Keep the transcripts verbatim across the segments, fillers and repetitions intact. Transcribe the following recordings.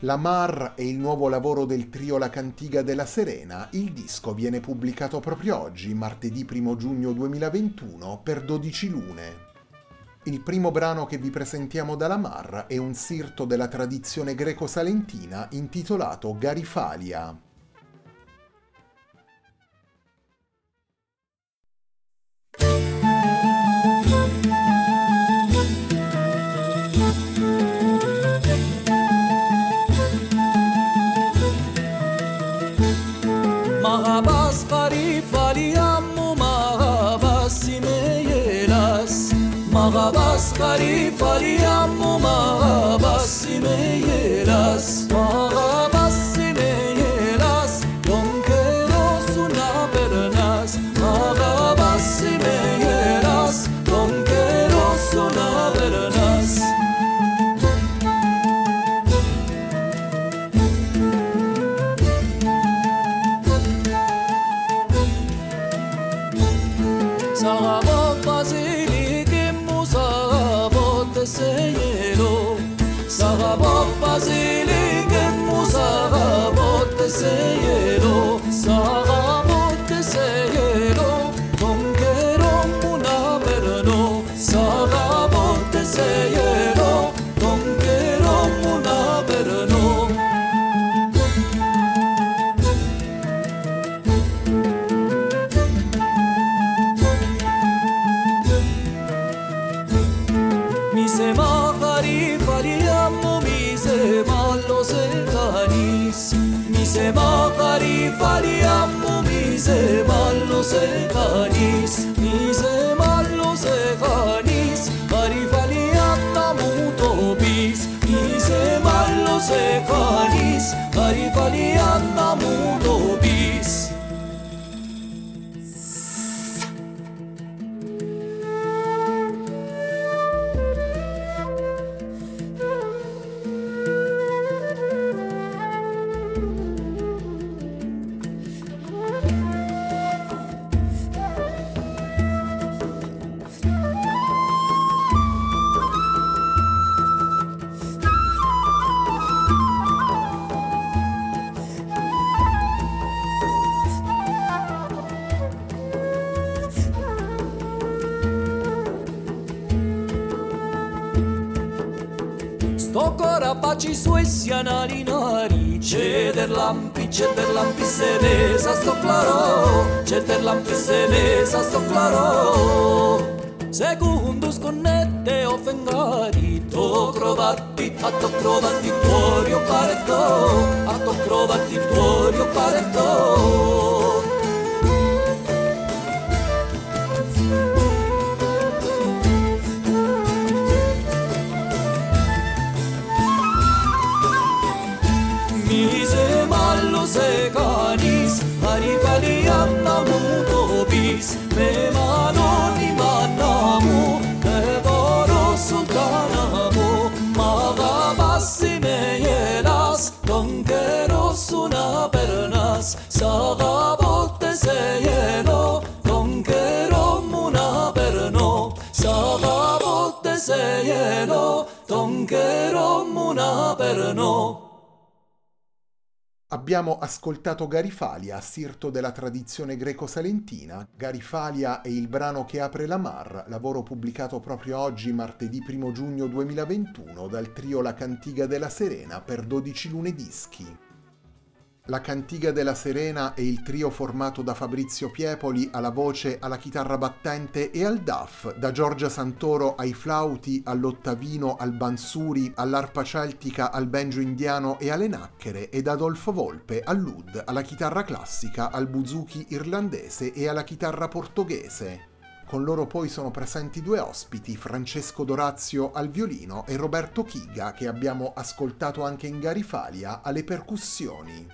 La Mar è il nuovo lavoro del trio La Cantiga de la Serena, il disco viene pubblicato proprio oggi, martedì primo giugno duemilaventuno, per dodici lune. Il primo brano che vi presentiamo dalla Mar è un sirto della tradizione greco-salentina intitolato Garifalia. Mahabas Garifalia ammu mahabas meyelas mahabas meyelas donkerosun abernas mahabas meyelas donkerosun abernas Sahabot fazil Seyelo Sahabot Fazili Gemu Sahabot Seyelo Sahabot Seyelo Donkero Munaberno Sahabot Seyelo Donkero Munaberno Mise ma Garifali ammu mise mallo se canis mise mallo se canis Garifali ammu topis mise mallo se canis Garifali ammu topis Ancora baci suoi sianari nari C'è del lampi, c'è del lampi se ne sa sto claro C'è del lampi se ne sa sto claro Secondo sconnette o fengari Tu crovatti, a tu crovatti tuorio paretto A tu crovatti tuorio paretto se canis, Garifalia namuto bis, me manoni manamu, te voro sultanamo, ma gabassi me yelas, non quero suna pernas, sagabote se yelo, non quero muna perno, sagabote se yelo, non quero muna perno. Abbiamo ascoltato Garifalia, assorto della tradizione greco-salentina. Garifalia è il brano che apre La Mar, lavoro pubblicato proprio oggi, martedì primo giugno duemilaventuno, dal trio La Cantiga de la Serena per dodici lunedischi. La Cantiga de la Serena è il trio formato da Fabrizio Piepoli alla voce, alla chitarra battente e al daf, da Giorgia Santoro ai flauti, all'ottavino, al bansuri, all'arpa celtica, al banjo indiano e alle nacchere, e da Adolfo Volpe all'oud, alla chitarra classica, al buzuki irlandese e alla chitarra portoghese. Con loro poi sono presenti due ospiti, Francesco Dorazio al violino e Roberto Chiga, che abbiamo ascoltato anche in Garifalia, alle percussioni.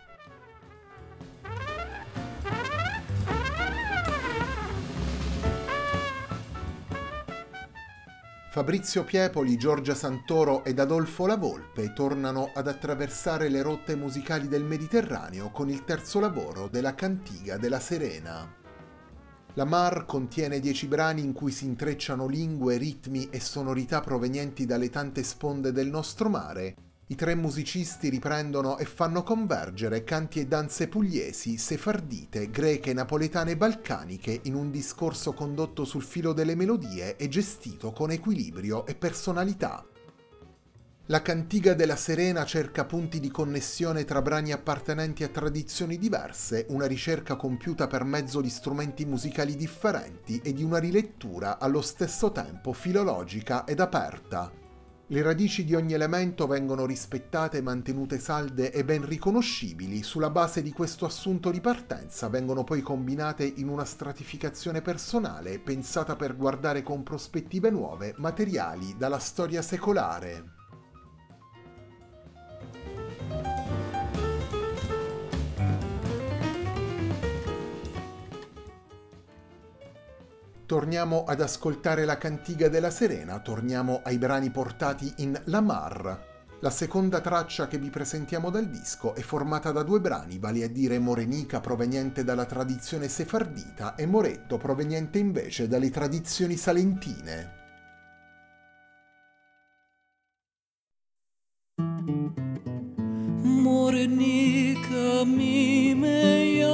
Fabrizio Piepoli, Giorgia Santoro ed Adolfo La Volpe tornano ad attraversare le rotte musicali del Mediterraneo con il terzo lavoro della Cantiga della Serena. La Mar contiene dieci brani in cui si intrecciano lingue, ritmi e sonorità provenienti dalle tante sponde del nostro mare. I tre musicisti riprendono e fanno convergere canti e danze pugliesi, sefardite, greche, napoletane e balcaniche in un discorso condotto sul filo delle melodie e gestito con equilibrio e personalità. La Cantiga della Serena cerca punti di connessione tra brani appartenenti a tradizioni diverse, una ricerca compiuta per mezzo di strumenti musicali differenti e di una rilettura allo stesso tempo filologica ed aperta. Le radici di ogni elemento vengono rispettate, mantenute salde e ben riconoscibili. Sulla base di questo assunto di partenza vengono poi combinate in una stratificazione personale, pensata per guardare con prospettive nuove materiali dalla storia secolare. Torniamo ad ascoltare la Cantiga della Serena, torniamo ai brani portati in La Mar. La seconda traccia che vi presentiamo dal disco è formata da due brani, vale a dire Morenica, proveniente dalla tradizione sefardita, e Moretto, proveniente invece dalle tradizioni salentine. Morenica mi meia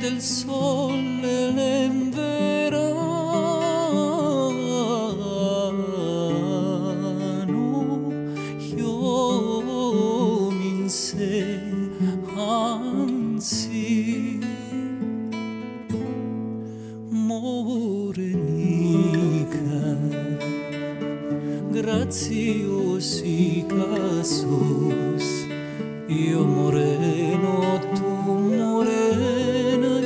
il sole l'enverano, io mi sé anzi morenica graziosi casus io moreno tu moreno moretto,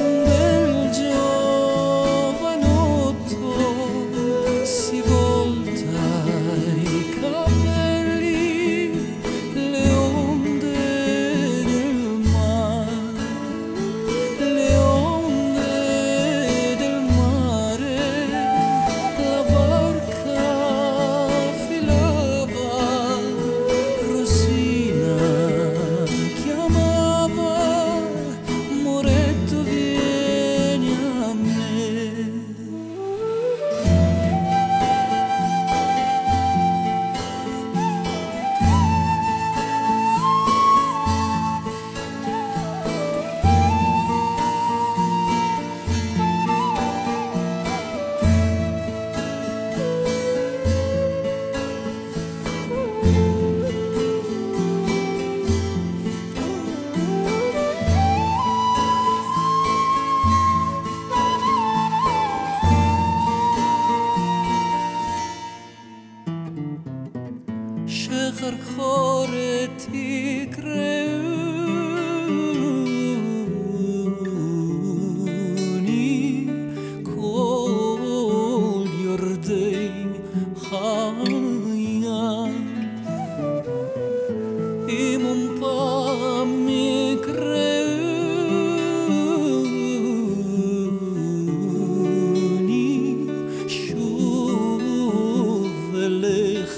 del giovanotto שחרחורת תקראוני כל יורדי חיה אם ומפעם יקראוני שוב ולך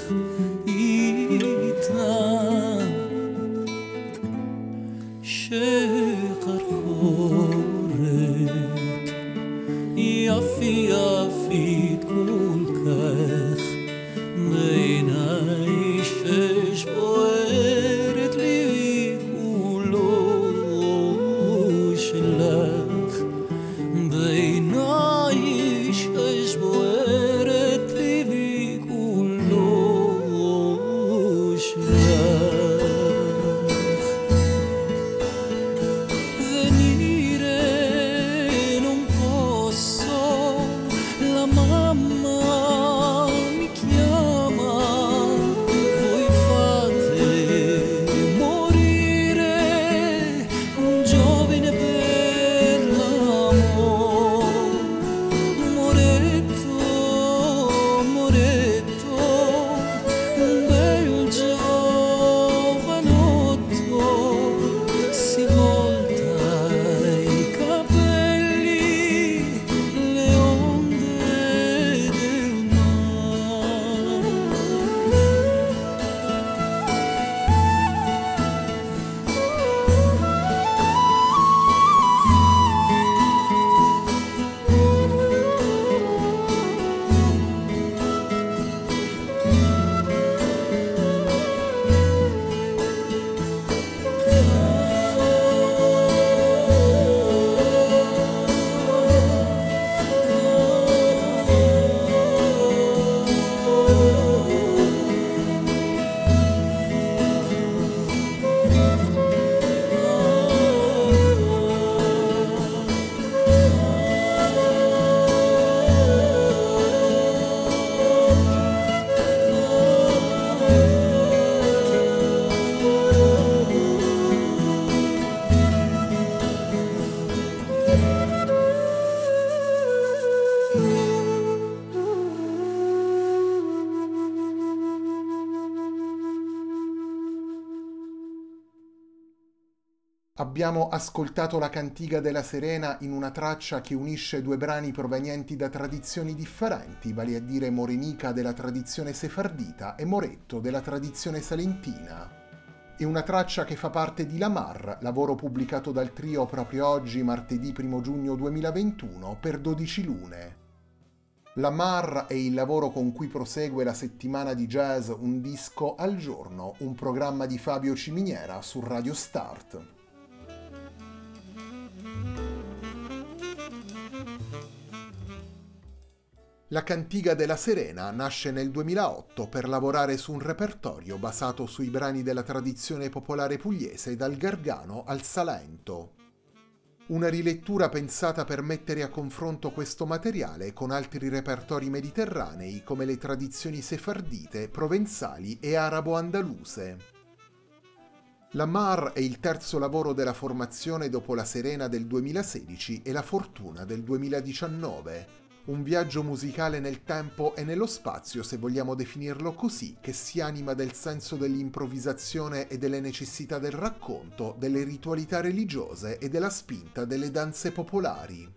Abbiamo ascoltato La Cantiga della Serena in una traccia che unisce due brani provenienti da tradizioni differenti, vale a dire Morenica della tradizione sefardita e Moretto della tradizione salentina. È una traccia che fa parte di La Mar, lavoro pubblicato dal trio proprio oggi, martedì primo giugno duemilaventuno, per dodici lune. La Mar è il lavoro con cui prosegue la settimana di jazz Un Disco al Giorno, un programma di Fabio Ciminiera su Radio Start. La Cantiga della Serena nasce nel duemilaotto per lavorare su un repertorio basato sui brani della tradizione popolare pugliese dal Gargano al Salento. Una rilettura pensata per mettere a confronto questo materiale con altri repertori mediterranei come le tradizioni sefardite, provenzali e arabo-andaluse. La Mar è il terzo lavoro della formazione dopo La Serena del duemilasedici e La Fortuna del duemiladiciannove. Un viaggio musicale nel tempo e nello spazio, se vogliamo definirlo così, che si anima del senso dell'improvvisazione e delle necessità del racconto, delle ritualità religiose e della spinta delle danze popolari.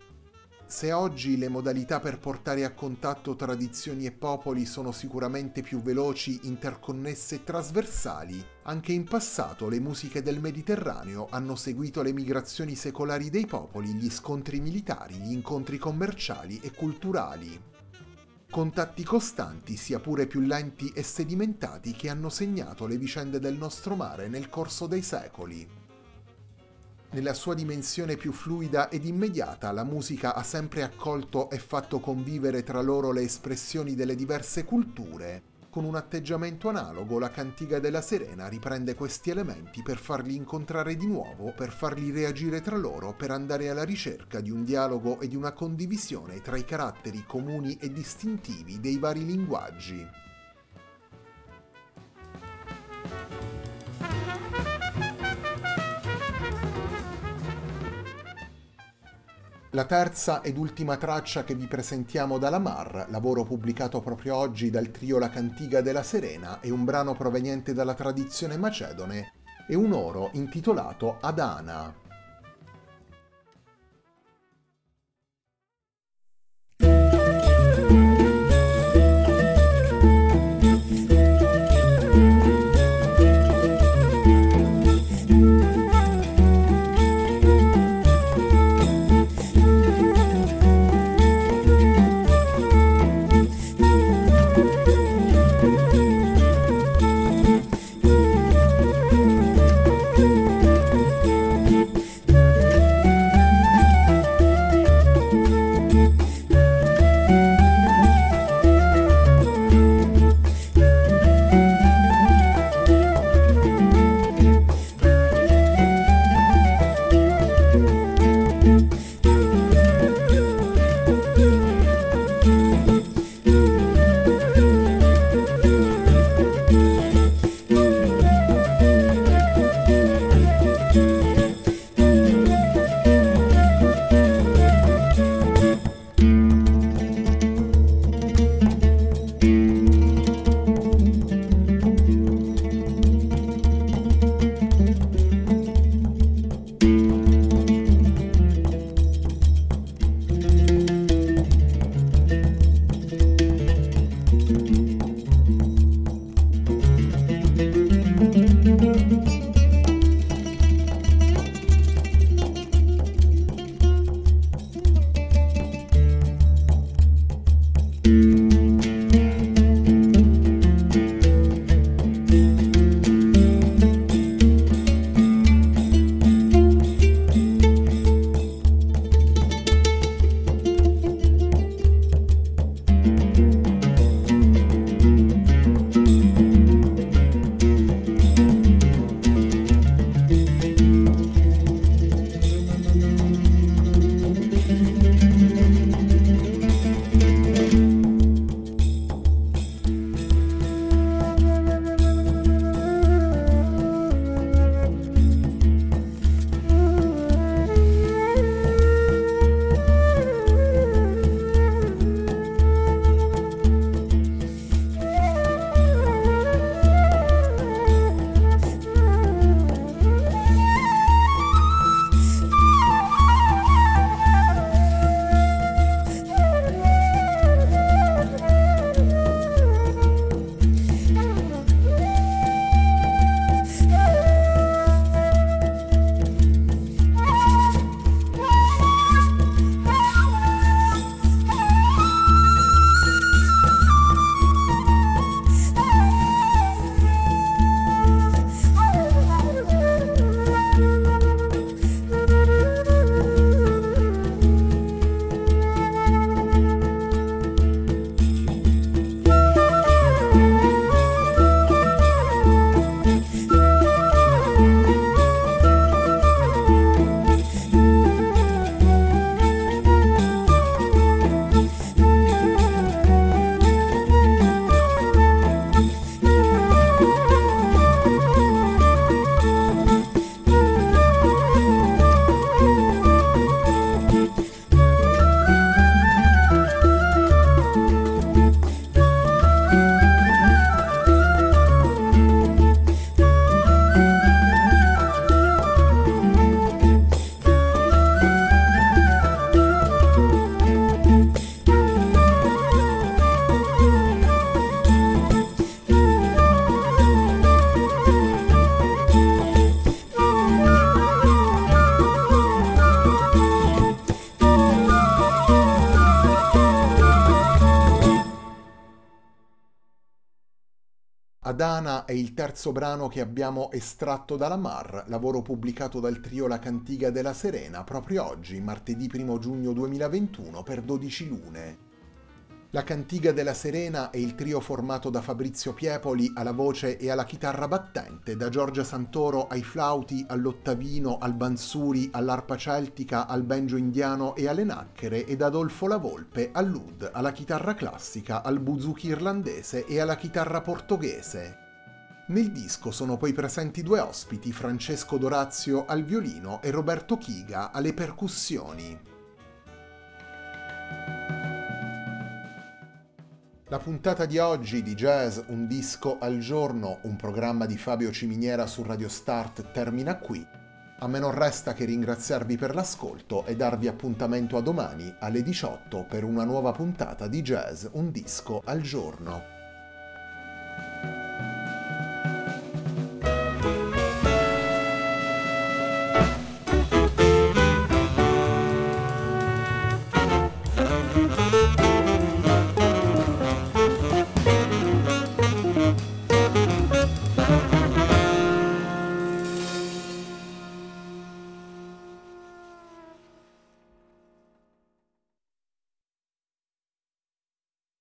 Se oggi le modalità per portare a contatto tradizioni e popoli sono sicuramente più veloci, interconnesse e trasversali, anche in passato le musiche del Mediterraneo hanno seguito le migrazioni secolari dei popoli, gli scontri militari, gli incontri commerciali e culturali. Contatti costanti, sia pure più lenti e sedimentati, che hanno segnato le vicende del nostro mare nel corso dei secoli. Nella sua dimensione più fluida ed immediata, la musica ha sempre accolto e fatto convivere tra loro le espressioni delle diverse culture. Con un atteggiamento analogo, la Cantiga della Serena riprende questi elementi per farli incontrare di nuovo, per farli reagire tra loro, per andare alla ricerca di un dialogo e di una condivisione tra i caratteri comuni e distintivi dei vari linguaggi. La terza ed ultima traccia che vi presentiamo da La Mar, lavoro pubblicato proprio oggi dal trio La Cantiga de la Serena, è un brano proveniente dalla tradizione macedone e un oro intitolato Adana. Adana è il terzo brano che abbiamo estratto da La Mar, lavoro pubblicato dal trio La Cantiga della Serena proprio oggi, martedì primo giugno duemilaventuno, per dodici lune. La Cantiga della Serena è il trio formato da Fabrizio Piepoli alla voce e alla chitarra battente, da Giorgia Santoro ai flauti, all'ottavino, al bansuri, all'arpa celtica, al banjo indiano e alle nacchere, ed Adolfo Volpe all'oud, alla chitarra classica, al buzuki irlandese e alla chitarra portoghese. Nel disco sono poi presenti due ospiti, Francesco Dorazio al violino e Roberto Chiga alle percussioni. La puntata di oggi di Jazz Un Disco al Giorno, un programma di Fabio Ciminiera su Radio Start, termina qui. A me non resta che ringraziarvi per l'ascolto e darvi appuntamento a domani alle diciotto per una nuova puntata di Jazz Un Disco al Giorno.